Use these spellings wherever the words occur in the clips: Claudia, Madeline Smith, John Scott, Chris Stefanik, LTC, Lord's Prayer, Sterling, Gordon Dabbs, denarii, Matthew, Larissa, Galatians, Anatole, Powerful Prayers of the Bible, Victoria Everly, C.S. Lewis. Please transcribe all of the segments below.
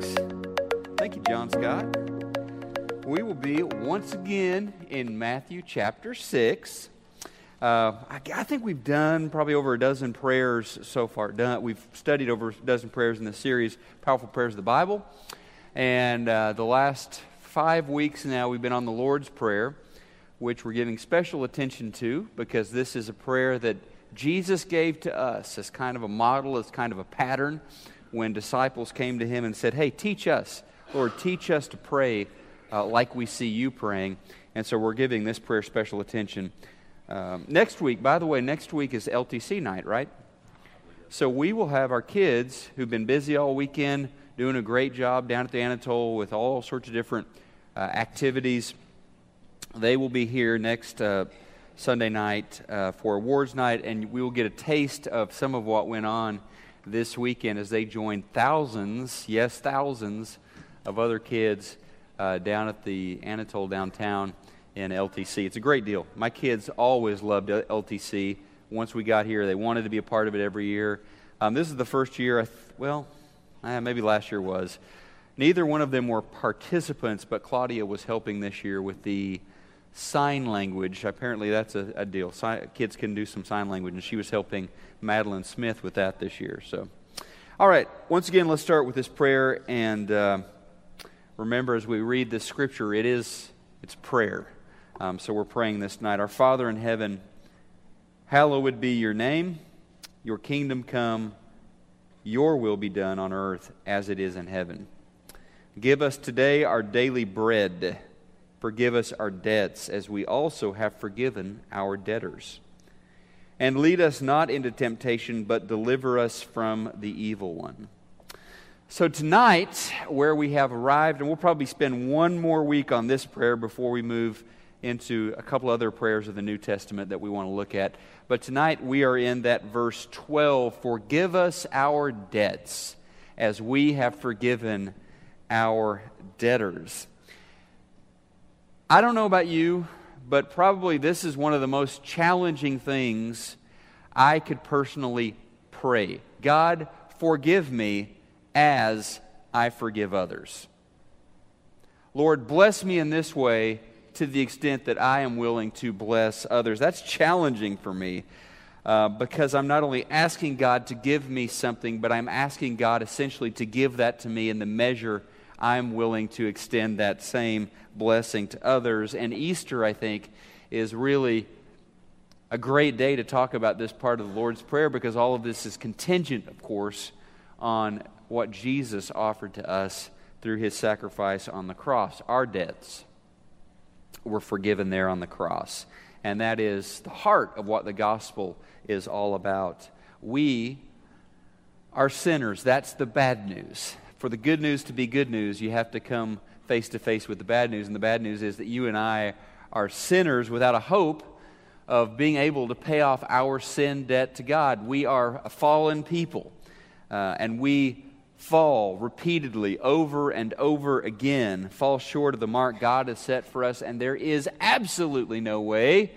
folks. Thank you, John Scott. We will be once again in Matthew chapter 6. I think we've done probably over a dozen prayers so far. We've studied over a dozen prayers in the series, Powerful Prayers of the Bible. And the last 5 weeks now, we've been on the Lord's Prayer, which we're giving special attention to because this is a prayer that Jesus gave to us as kind of a model, as kind of a pattern, when disciples came to him and said, hey, teach us, Lord, teach us to pray like we see you praying. And so we're giving this prayer special attention. Next week, by the way, next week is LTC night, right? So we will have our kids who've been busy all weekend doing a great job down at the Anatole with all sorts of different activities. They will be here next Sunday night for awards night, and we will get a taste of some of what went on this weekend as they joined thousands, yes, thousands of other kids down at the Anatole downtown in LTC. It's a great deal. My kids always loved LTC. Once we got here, they wanted to be a part of it every year. This is the first year, maybe last year was. Neither one of them were participants, but Claudia was helping this year with the sign language. Apparently that's a deal. Kids can do some sign language, and she was helping Madeline Smith with that this year. So, all right, once again, let's start with this prayer, and remember as we read this scripture, it's prayer. So we're praying this night. Our Father in heaven, hallowed be your name. Your kingdom come, your will be done on earth as it is in heaven. Give us today our daily bread. Forgive us our debts, as we also have forgiven our debtors. And lead us not into temptation, but deliver us from the evil one. So tonight, where we have arrived, and we'll probably spend one more week on this prayer before we move into a couple other prayers of the New Testament that we want to look at. But tonight we are in that verse 12, forgive us our debts, as we have forgiven our debtors. I don't know about you, but probably this is one of the most challenging things I could personally pray. God, forgive me as I forgive others. Lord, bless me in this way to the extent that I am willing to bless others. That's challenging for me because I'm not only asking God to give me something, but I'm asking God essentially to give that to me in the measure I'm willing to extend that same blessing to others. And Easter, I think, is really a great day to talk about this part of the Lord's Prayer because all of this is contingent, of course, on what Jesus offered to us through his sacrifice on the cross. Our debts were forgiven there on the cross. And that is the heart of what the gospel is all about. We are sinners. That's the bad news. For the good news to be good news, you have to come face to face with the bad news. And the bad news is that you and I are sinners without a hope of being able to pay off our sin debt to God. We are a fallen people, and we fall repeatedly over and over again, fall short of the mark God has set for us, and there is absolutely no way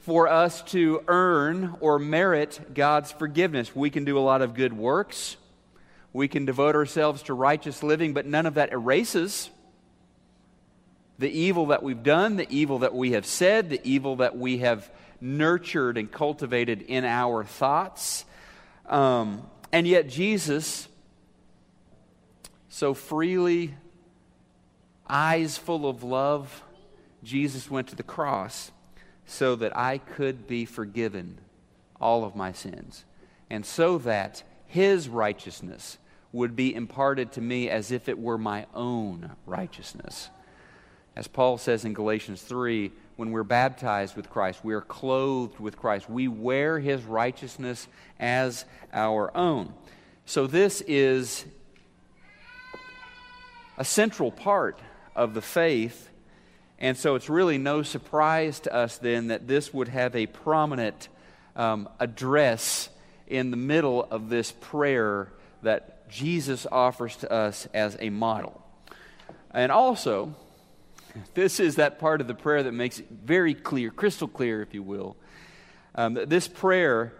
for us to earn or merit God's forgiveness. We can do a lot of good works. We can devote ourselves to righteous living, but none of that erases the evil that we've done, the evil that we have said, the evil that we have nurtured and cultivated in our thoughts. And yet Jesus, so freely, eyes full of love, Jesus went to the cross so that I could be forgiven all of my sins, and so that his righteousness would be imparted to me as if it were my own righteousness. As Paul says in Galatians 3, when we're baptized with Christ, we are clothed with Christ. We wear his righteousness as our own. So this is a central part of the faith, and so it's really no surprise to us then that this would have a prominent address in the middle of this prayer that Jesus offers to us as a model. And also, this is that part of the prayer that makes it very clear, crystal clear, if you will, that this prayer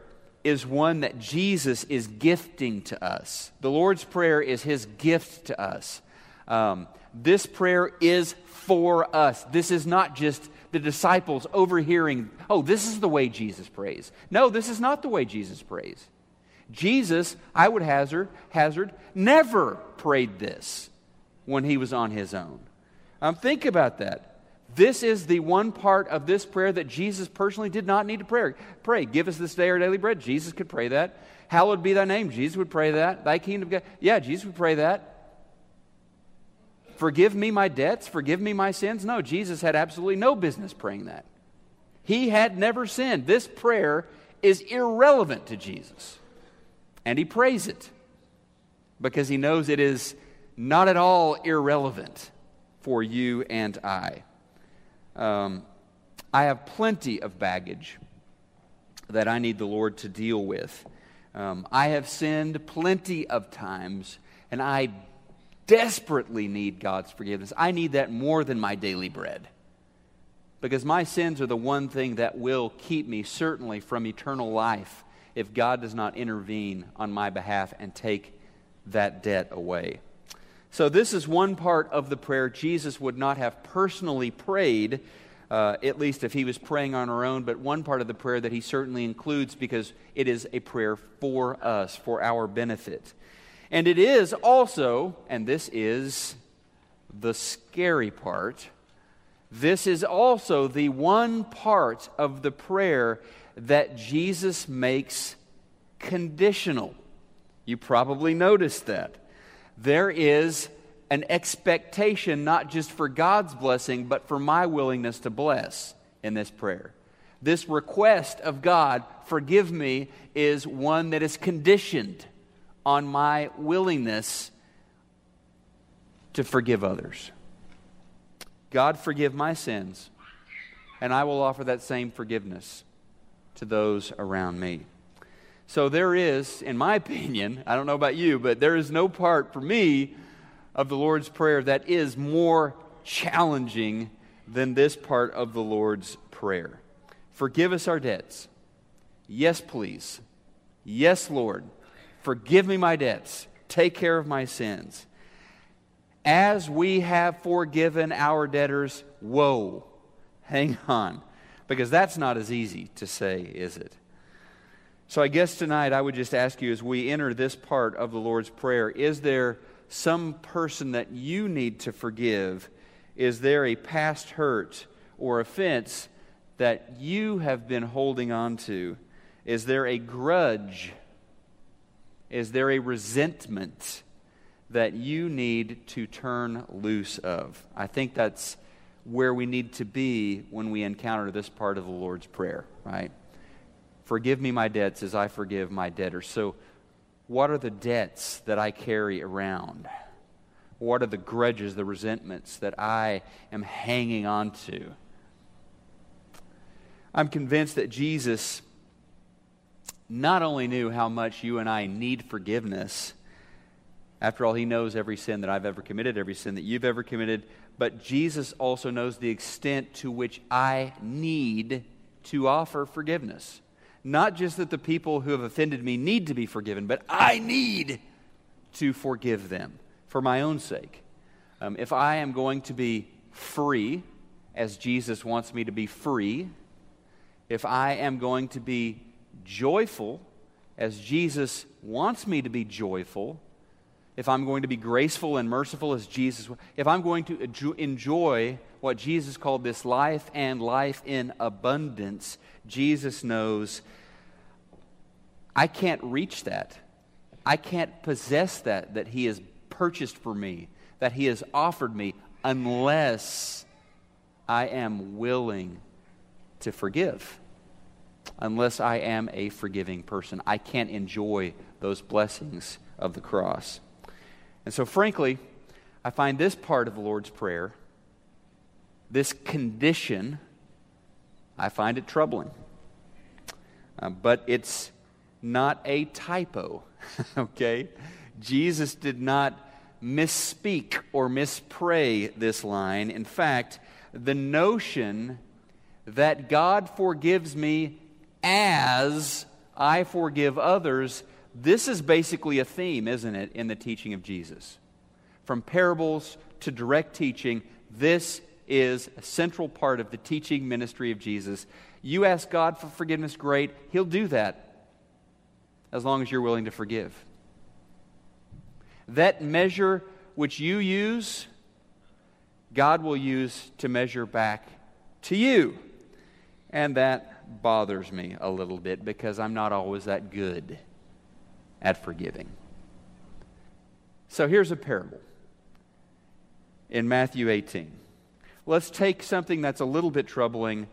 is one that Jesus is gifting to us. The Lord's Prayer is his gift to us. This prayer is for us. This is not just the disciples overhearing, oh, this is the way Jesus prays. No, this is not the way Jesus prays. Jesus, I would hazard, never prayed this when he was on his own. Think about that. This is the one part of this prayer that Jesus personally did not need to pray. Give us this day our daily bread. Jesus could pray that. Hallowed be thy name. Jesus would pray that. Thy kingdom come. Yeah, Jesus would pray that. Forgive me my debts. Forgive me my sins. No, Jesus had absolutely no business praying that. He had never sinned. This prayer is irrelevant to Jesus. And he prays it because he knows it is not at all irrelevant for you and I. I have plenty of baggage that I need the Lord to deal with. I have sinned plenty of times, and I desperately need God's forgiveness. I need that more than my daily bread, because my sins are the one thing that will keep me certainly from eternal life if God does not intervene on my behalf and take that debt away. So this is one part of the prayer Jesus would not have personally prayed, at least if he was praying on our own, but one part of the prayer that he certainly includes because it is a prayer for us, for our benefit. And it is also, and this is the scary part, this is also the one part of the prayer that Jesus makes conditional. You probably noticed that. There is an expectation not just for God's blessing, but for my willingness to bless in this prayer. This request of God, forgive me, is one that is conditioned on my willingness to forgive others. God, forgive my sins, and I will offer that same forgiveness to those around me. So there is, in my opinion, I don't know about you, but there is no part for me of the Lord's Prayer that is more challenging than this part of the Lord's Prayer. Forgive us our debts. Yes, please. Yes, Lord. Forgive me my debts. Take care of my sins. As we have forgiven our debtors, whoa. Hang on, because that's not as easy to say, is it? So I guess tonight I would just ask you, as we enter this part of the Lord's Prayer, is there some person that you need to forgive? Is there a past hurt or offense that you have been holding on to? Is there a grudge? Is there a resentment that you need to turn loose of? I think that's where we need to be when we encounter this part of the Lord's Prayer, right? Forgive me my debts as I forgive my debtors. So what are the debts that I carry around? What are the grudges, the resentments that I am hanging on to? I'm convinced that Jesus not only knew how much you and I need forgiveness. After all, he knows every sin that I've ever committed, every sin that you've ever committed. But Jesus also knows the extent to which I need to offer forgiveness. Not just that the people who have offended me need to be forgiven, but I need to forgive them for my own sake. If I am going to be free, as Jesus wants me to be free, if I am going to be joyful, as Jesus wants me to be joyful, if I'm going to be graceful and merciful as Jesus, if I'm going to enjoy what Jesus called this life and life in abundance, Jesus knows I can't reach that. I can't possess that he has purchased for me, that he has offered me, unless I am willing to forgive, unless I am a forgiving person. I can't enjoy those blessings of the cross. And so frankly, I find this part of the Lord's Prayer, this condition, I find it troubling. But it's not a typo, okay? Jesus did not misspeak or mispray this line. In fact, the notion that God forgives me as I forgive others, this is basically a theme, isn't it, in the teaching of Jesus. From parables to direct teaching, this is a central part of the teaching ministry of Jesus. You ask God for forgiveness, great. He'll do that as long as you're willing to forgive. That measure which you use, God will use to measure back to you. And that bothers me a little bit because I'm not always that good at forgiving. So here's a parable in Matthew 18. Let's take something that's a little bit troubling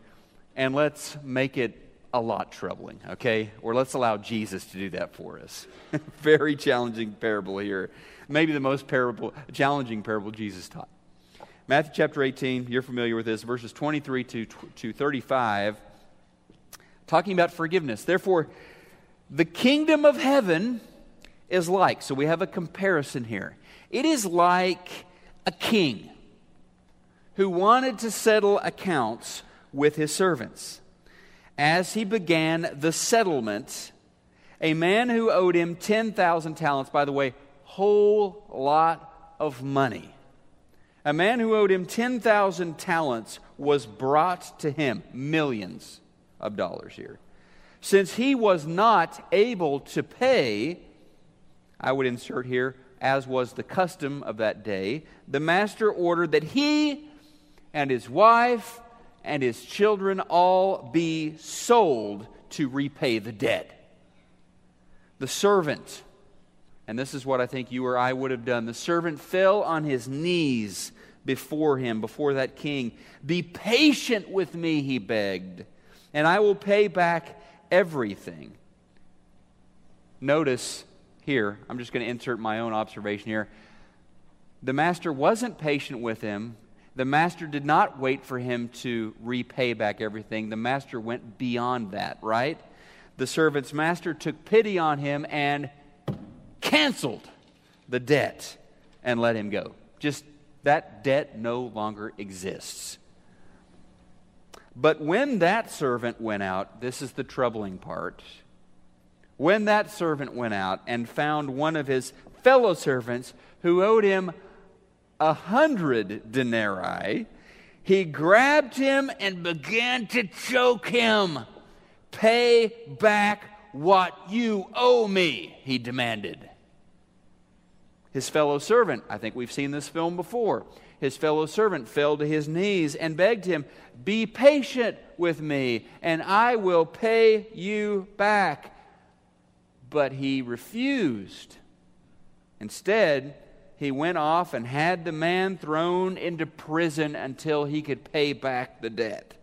and let's make it a lot troubling, okay? Or let's allow Jesus to do that for us. Very challenging parable here. Maybe the most challenging parable Jesus taught. Matthew chapter 18, you're familiar with this, verses 23 to 35, talking about forgiveness. Therefore, the kingdom of heaven is like, so we have a comparison here. It is like a king who wanted to settle accounts with his servants. As he began the settlement, a man who owed him 10,000 talents, by the way, whole lot of money. A man who owed him 10,000 talents was brought to him, millions of dollars here. Since he was not able to pay, I would insert here, as was the custom of that day, the master ordered that he and his wife and his children all be sold to repay the debt. The servant, and this is what I think you or I would have done, the servant fell on his knees before him, before that king. Be patient with me, he begged, and I will pay back everything. Notice here, I'm just going to insert my own observation here. The master wasn't patient with him. The master did not wait for him to repay back everything. The master went beyond that, right? The servant's master took pity on him and canceled the debt and let him go. Just that debt no longer exists. But when that servant went out, this is the troubling part. When that servant went out and found one of his fellow servants who owed him 100 denarii, he grabbed him and began to choke him. Pay back what you owe me, he demanded. His fellow servant, I think we've seen this film before, his fellow servant fell to his knees and begged him, be patient with me and I will pay you back. But he refused. Instead, he went off and had the man thrown into prison until he could pay back the debt.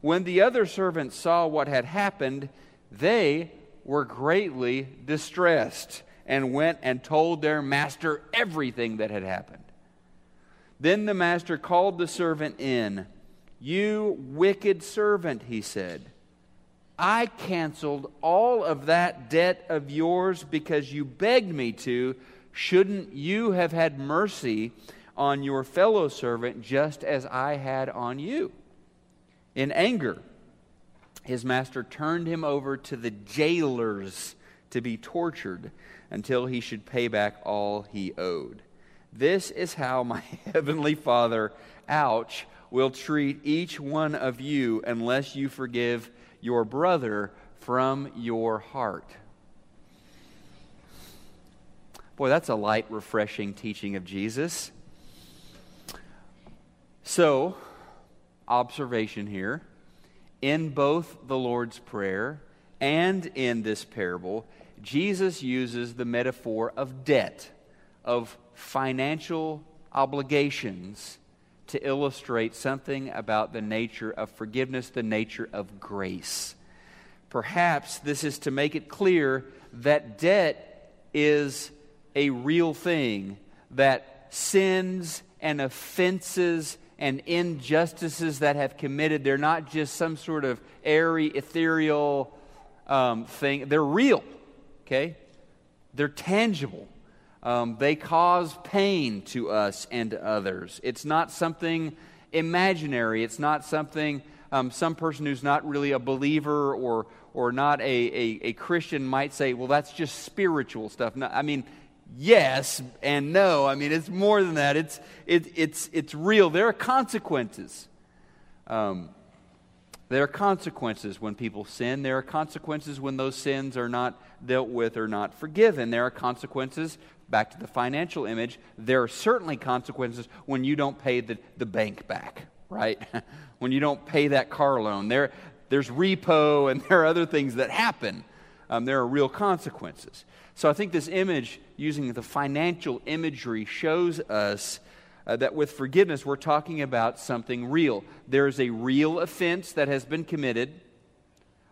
When the other servants saw what had happened, they were greatly distressed and went and told their master everything that had happened. Then the master called the servant in. You wicked servant, he said. I canceled all of that debt of yours because you begged me to. Shouldn't you have had mercy on your fellow servant just as I had on you? In anger, his master turned him over to the jailers to be tortured until he should pay back all he owed. This is how my heavenly Father, ouch, will treat each one of you unless you forgive your brother from your heart. Boy, that's a light, refreshing teaching of Jesus. So, observation here. In both the Lord's Prayer and in this parable, Jesus uses the metaphor of debt, of financial obligations, to illustrate something about the nature of forgiveness, the nature of grace. Perhaps this is to make it clear that debt is a real thing, that sins and offenses and injustices that have committed, they're not just some sort of airy, ethereal thing. They're real, okay? They're tangible. They cause pain to us and to others. It's not something imaginary. It's not something some person who's not really a believer or or not a Christian might say, well, that's just spiritual stuff. No, I mean, yes and no. I mean, it's more than that. It's real. There are consequences. There are consequences when people sin. There are consequences when those sins are not dealt with or not forgiven. There are consequences, back to the financial image, there are certainly consequences when you don't pay the bank back, right? When you don't pay that car loan. There's repo, and there are other things that happen. There are real consequences. So I think this image, using the financial imagery, shows us that with forgiveness, we're talking about something real. There is a real offense that has been committed,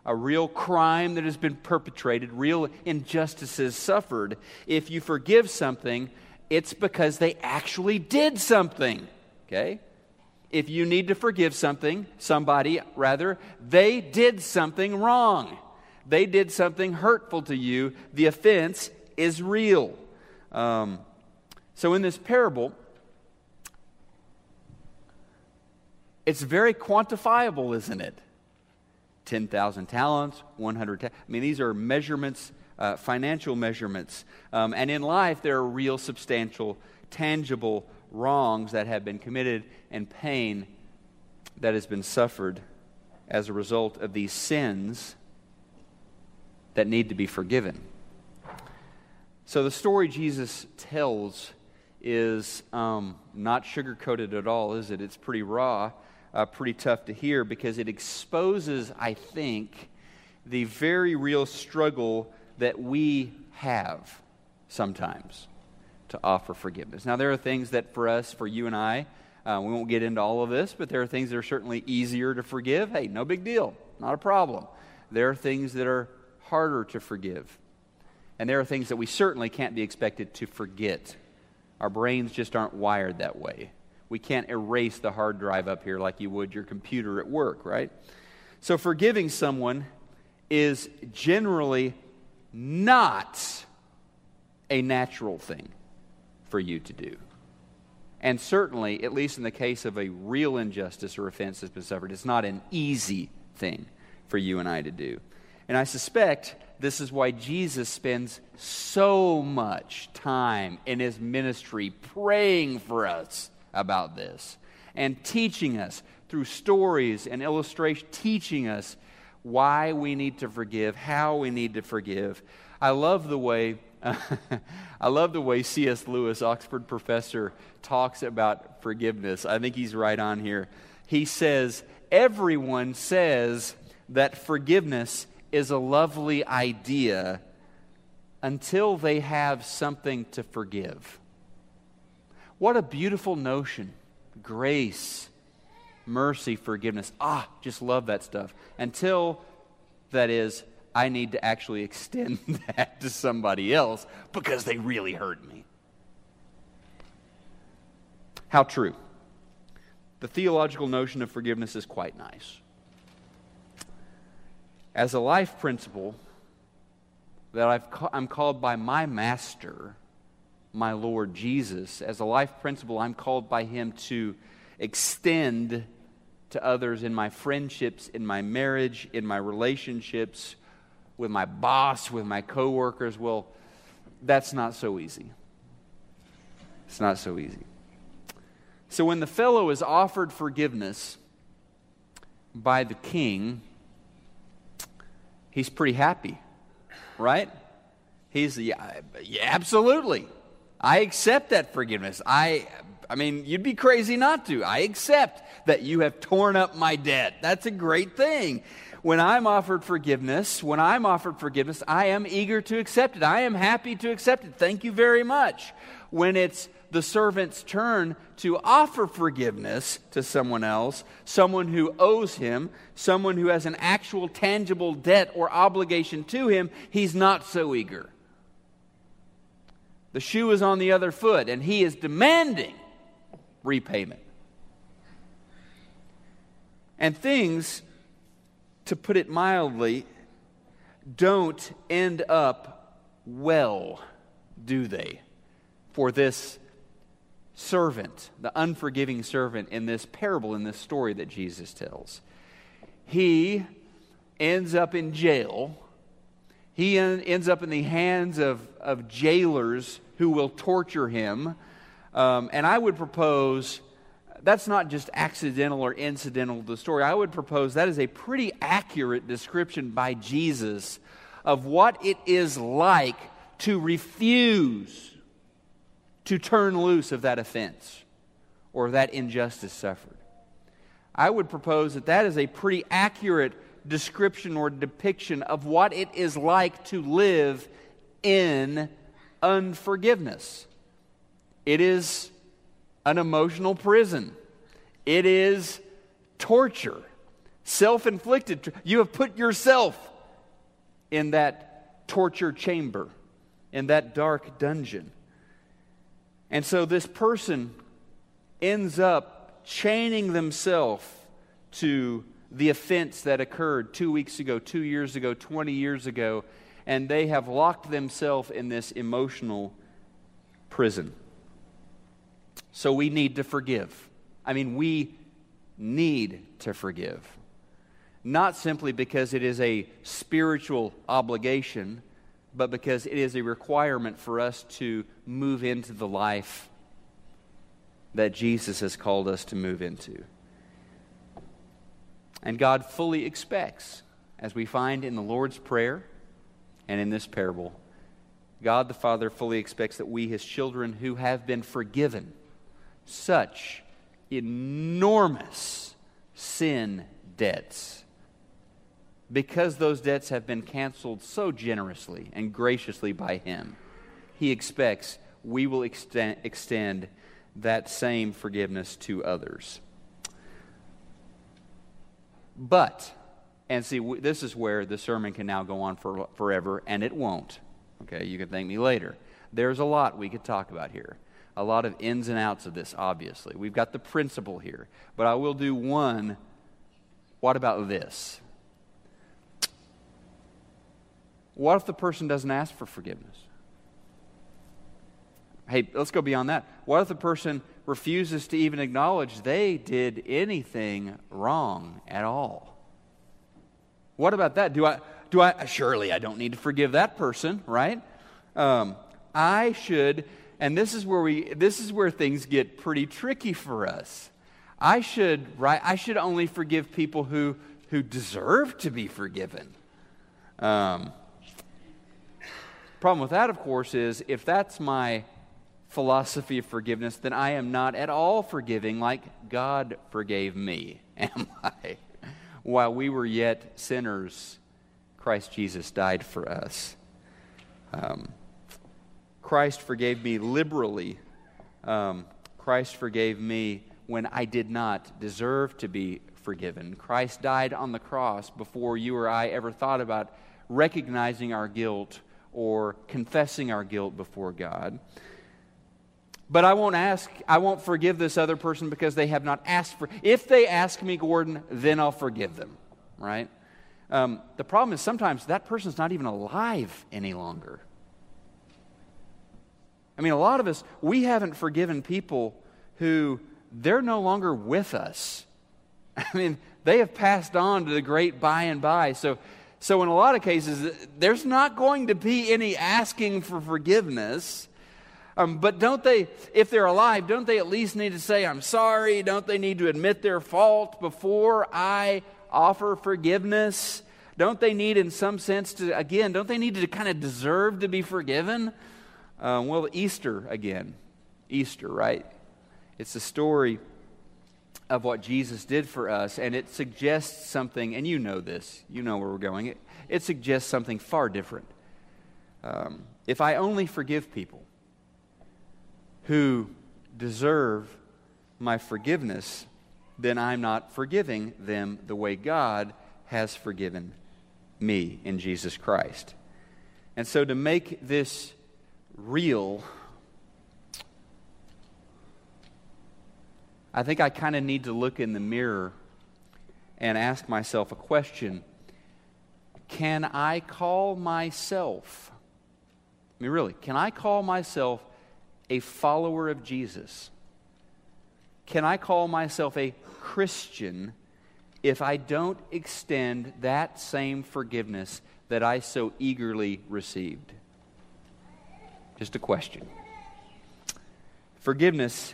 a real crime that has been perpetrated, real injustices suffered. If you forgive something, it's because they actually did something, okay? If you need to forgive somebody, they did something wrong. They did something hurtful to you. The offense is real. So in this parable, it's very quantifiable, isn't it? 10,000 talents, 100 talents. I mean, these are measurements, financial measurements. And in life, there are real, substantial, tangible wrongs that have been committed and pain that has been suffered as a result of these sins that need to be forgiven. So the story Jesus tells is not sugar-coated at all, is it? It's pretty raw, pretty tough to hear, because it exposes, I think, the very real struggle that we have sometimes to offer forgiveness. Now, there are things that for us, for you and I, we won't get into all of this, but there are things that are certainly easier to forgive. Hey, no big deal, not a problem. There are things that are harder to forgive, and there are things that we certainly can't be expected to forget. Our brains just aren't wired that way. We can't erase the hard drive up here like you would your computer at work, right? So forgiving someone is generally not a natural thing for you to do. And certainly, at least in the case of a real injustice or offense that's been suffered, it's not an easy thing for you and I to do. And I suspect this is why Jesus spends so much time in his ministry praying for us about this and teaching us through stories and illustration, teaching us why we need to forgive, how we need to forgive. I love the way C.S. Lewis, Oxford professor, talks about forgiveness. I think he's right on here. He says, everyone says that forgiveness is a lovely idea until they have something to forgive. What a beautiful notion. Grace, mercy, forgiveness. Ah, just love that stuff. Until, that is, I need to actually extend that to somebody else because they really hurt me. How true. The theological notion of forgiveness is quite nice. As a life principle that I'm called by my master, my Lord Jesus, as a life principle I'm called by him to extend to others in my friendships, in my marriage, in my relationships, with my boss, with my coworkers. Well, that's not so easy. It's not so easy. So when the fellow is offered forgiveness by the king, he's pretty happy, right? Yeah, absolutely. I accept that forgiveness. I mean, you'd be crazy not to. I accept that you have torn up my debt. That's a great thing. When I'm offered forgiveness, I am eager to accept it. I am happy to accept it. Thank you very much. When it's the servant's turn to offer forgiveness to someone else, someone who owes him, someone who has an actual tangible debt or obligation to him, he's not so eager. The shoe is on the other foot, and he is demanding repayment. And things, to put it mildly, don't end up well, do they? For this servant, the unforgiving servant in this parable, in this story that Jesus tells. He ends up in jail. He ends up in the hands of jailers who will torture him. And I would propose that's not just accidental or incidental to the story. I would propose that is a pretty accurate description by Jesus of what it is like to refuse to turn loose of that offense or that injustice suffered. I would propose that that is a pretty accurate description or depiction of what it is like to live in unforgiveness. It is an emotional prison. It is torture, self-inflicted. You have put yourself in that torture chamber, in that dark dungeon. And so this person ends up chaining themselves to the offense that occurred 2 weeks ago, 2 years ago, 20 years ago, and they have locked themselves in this emotional prison. So we need to forgive. I mean, we need to forgive. Not simply because it is a spiritual obligation, but because it is a requirement for us to move into the life that Jesus has called us to move into. And God fully expects, as we find in the Lord's Prayer and in this parable, God the Father fully expects that we, His children who have been forgiven such enormous sin debts, because those debts have been canceled so generously and graciously by Him, He expects we will extend that same forgiveness to others. But, and see, this is where the sermon can now go on forever, and it won't. Okay, you can thank me later. There's a lot we could talk about here. A lot of ins and outs of this, obviously. We've got the principle here. But I will do one. What about this? What if the person doesn't ask for forgiveness? Hey, let's go beyond that. What if the person refuses to even acknowledge they did anything wrong at all? What about that? Do I? Surely I don't need to forgive that person, right? I should, and this is where things get pretty tricky for us. I should only forgive people who deserve to be forgiven. Problem with that, of course, is if that's my philosophy of forgiveness, then I am not at all forgiving like God forgave me, am I? While we were yet sinners, Christ Jesus died for us. Christ forgave me liberally. Christ forgave me when I did not deserve to be forgiven. Christ died on the cross before you or I ever thought about recognizing our guilt or confessing our guilt before God. But I won't forgive this other person because they have not asked for. If they ask me, Gordon, then I'll forgive them, right? The problem is sometimes that person's not even alive any longer. I mean, a lot of us, we haven't forgiven people who they're no longer with us. I mean, they have passed on to the great by and by. So in a lot of cases, there's not going to be any asking for forgiveness. But don't they, if they're alive, don't they at least need to say, I'm sorry? Don't they need to admit their fault before I offer forgiveness? Don't they need, in some sense, don't they need to kind of deserve to be forgiven? Well, Easter, right? It's the story of what Jesus did for us, and it suggests something, and you know this, you know where we're going. It suggests something far different. If I only forgive people who deserve my forgiveness, then I'm not forgiving them the way God has forgiven me in Jesus Christ. And so to make this real, I think I kind of need to look in the mirror and ask myself a question. Can I call myself, I mean really, can I call myself a follower of Jesus? Can I call myself a Christian if I don't extend that same forgiveness that I so eagerly received? Just a question. Forgiveness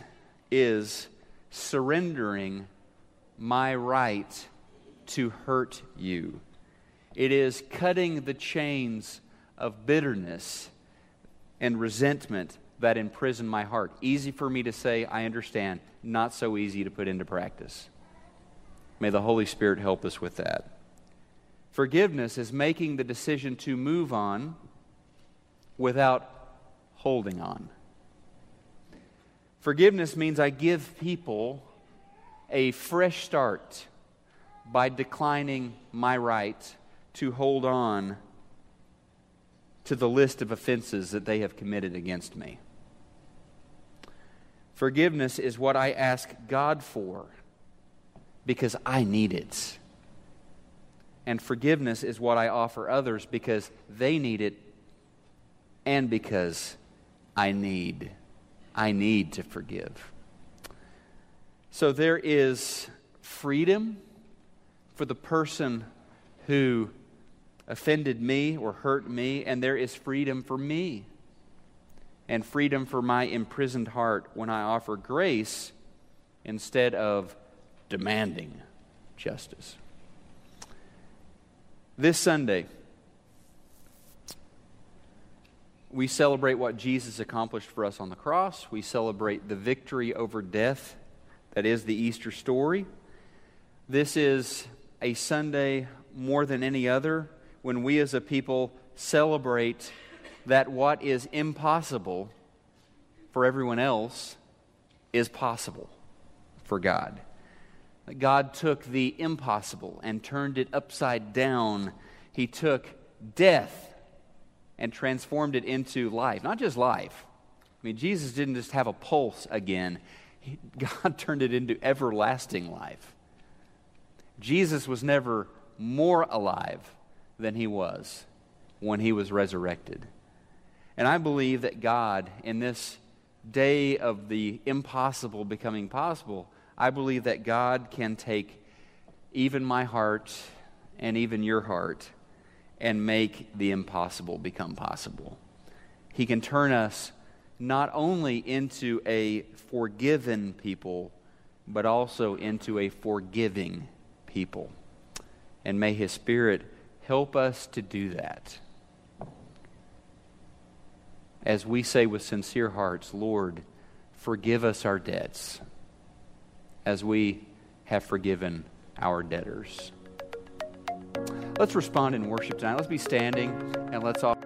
is surrendering my right to hurt you. It is cutting the chains of bitterness and resentment that imprison my heart. Easy for me to say, I understand. Not so easy to put into practice. May the Holy Spirit help us with that. Forgiveness is making the decision to move on without holding on. Forgiveness means I give people a fresh start by declining my right to hold on to the list of offenses that they have committed against me. Forgiveness is what I ask God for because I need it. And forgiveness is what I offer others because they need it and because I need to forgive. So there is freedom for the person who offended me or hurt me, and there is freedom for me and freedom for my imprisoned heart when I offer grace instead of demanding justice. This Sunday, we celebrate what Jesus accomplished for us on the cross. We celebrate the victory over death that is the Easter story. This is a Sunday more than any other when we as a people celebrate that what is impossible for everyone else is possible for God. God took the impossible and turned it upside down. He took death and transformed it into life. Not just life. I mean, Jesus didn't just have a pulse again. God turned it into everlasting life. Jesus was never more alive than he was when he was resurrected. And I believe that God, in this day of the impossible becoming possible, I believe that God can take even my heart and even your heart and make the impossible become possible. He can turn us not only into a forgiven people, but also into a forgiving people. And may his Spirit help us to do that. As we say with sincere hearts, Lord, forgive us our debts, as we have forgiven our debtors. Let's respond in worship tonight. Let's be standing and let's all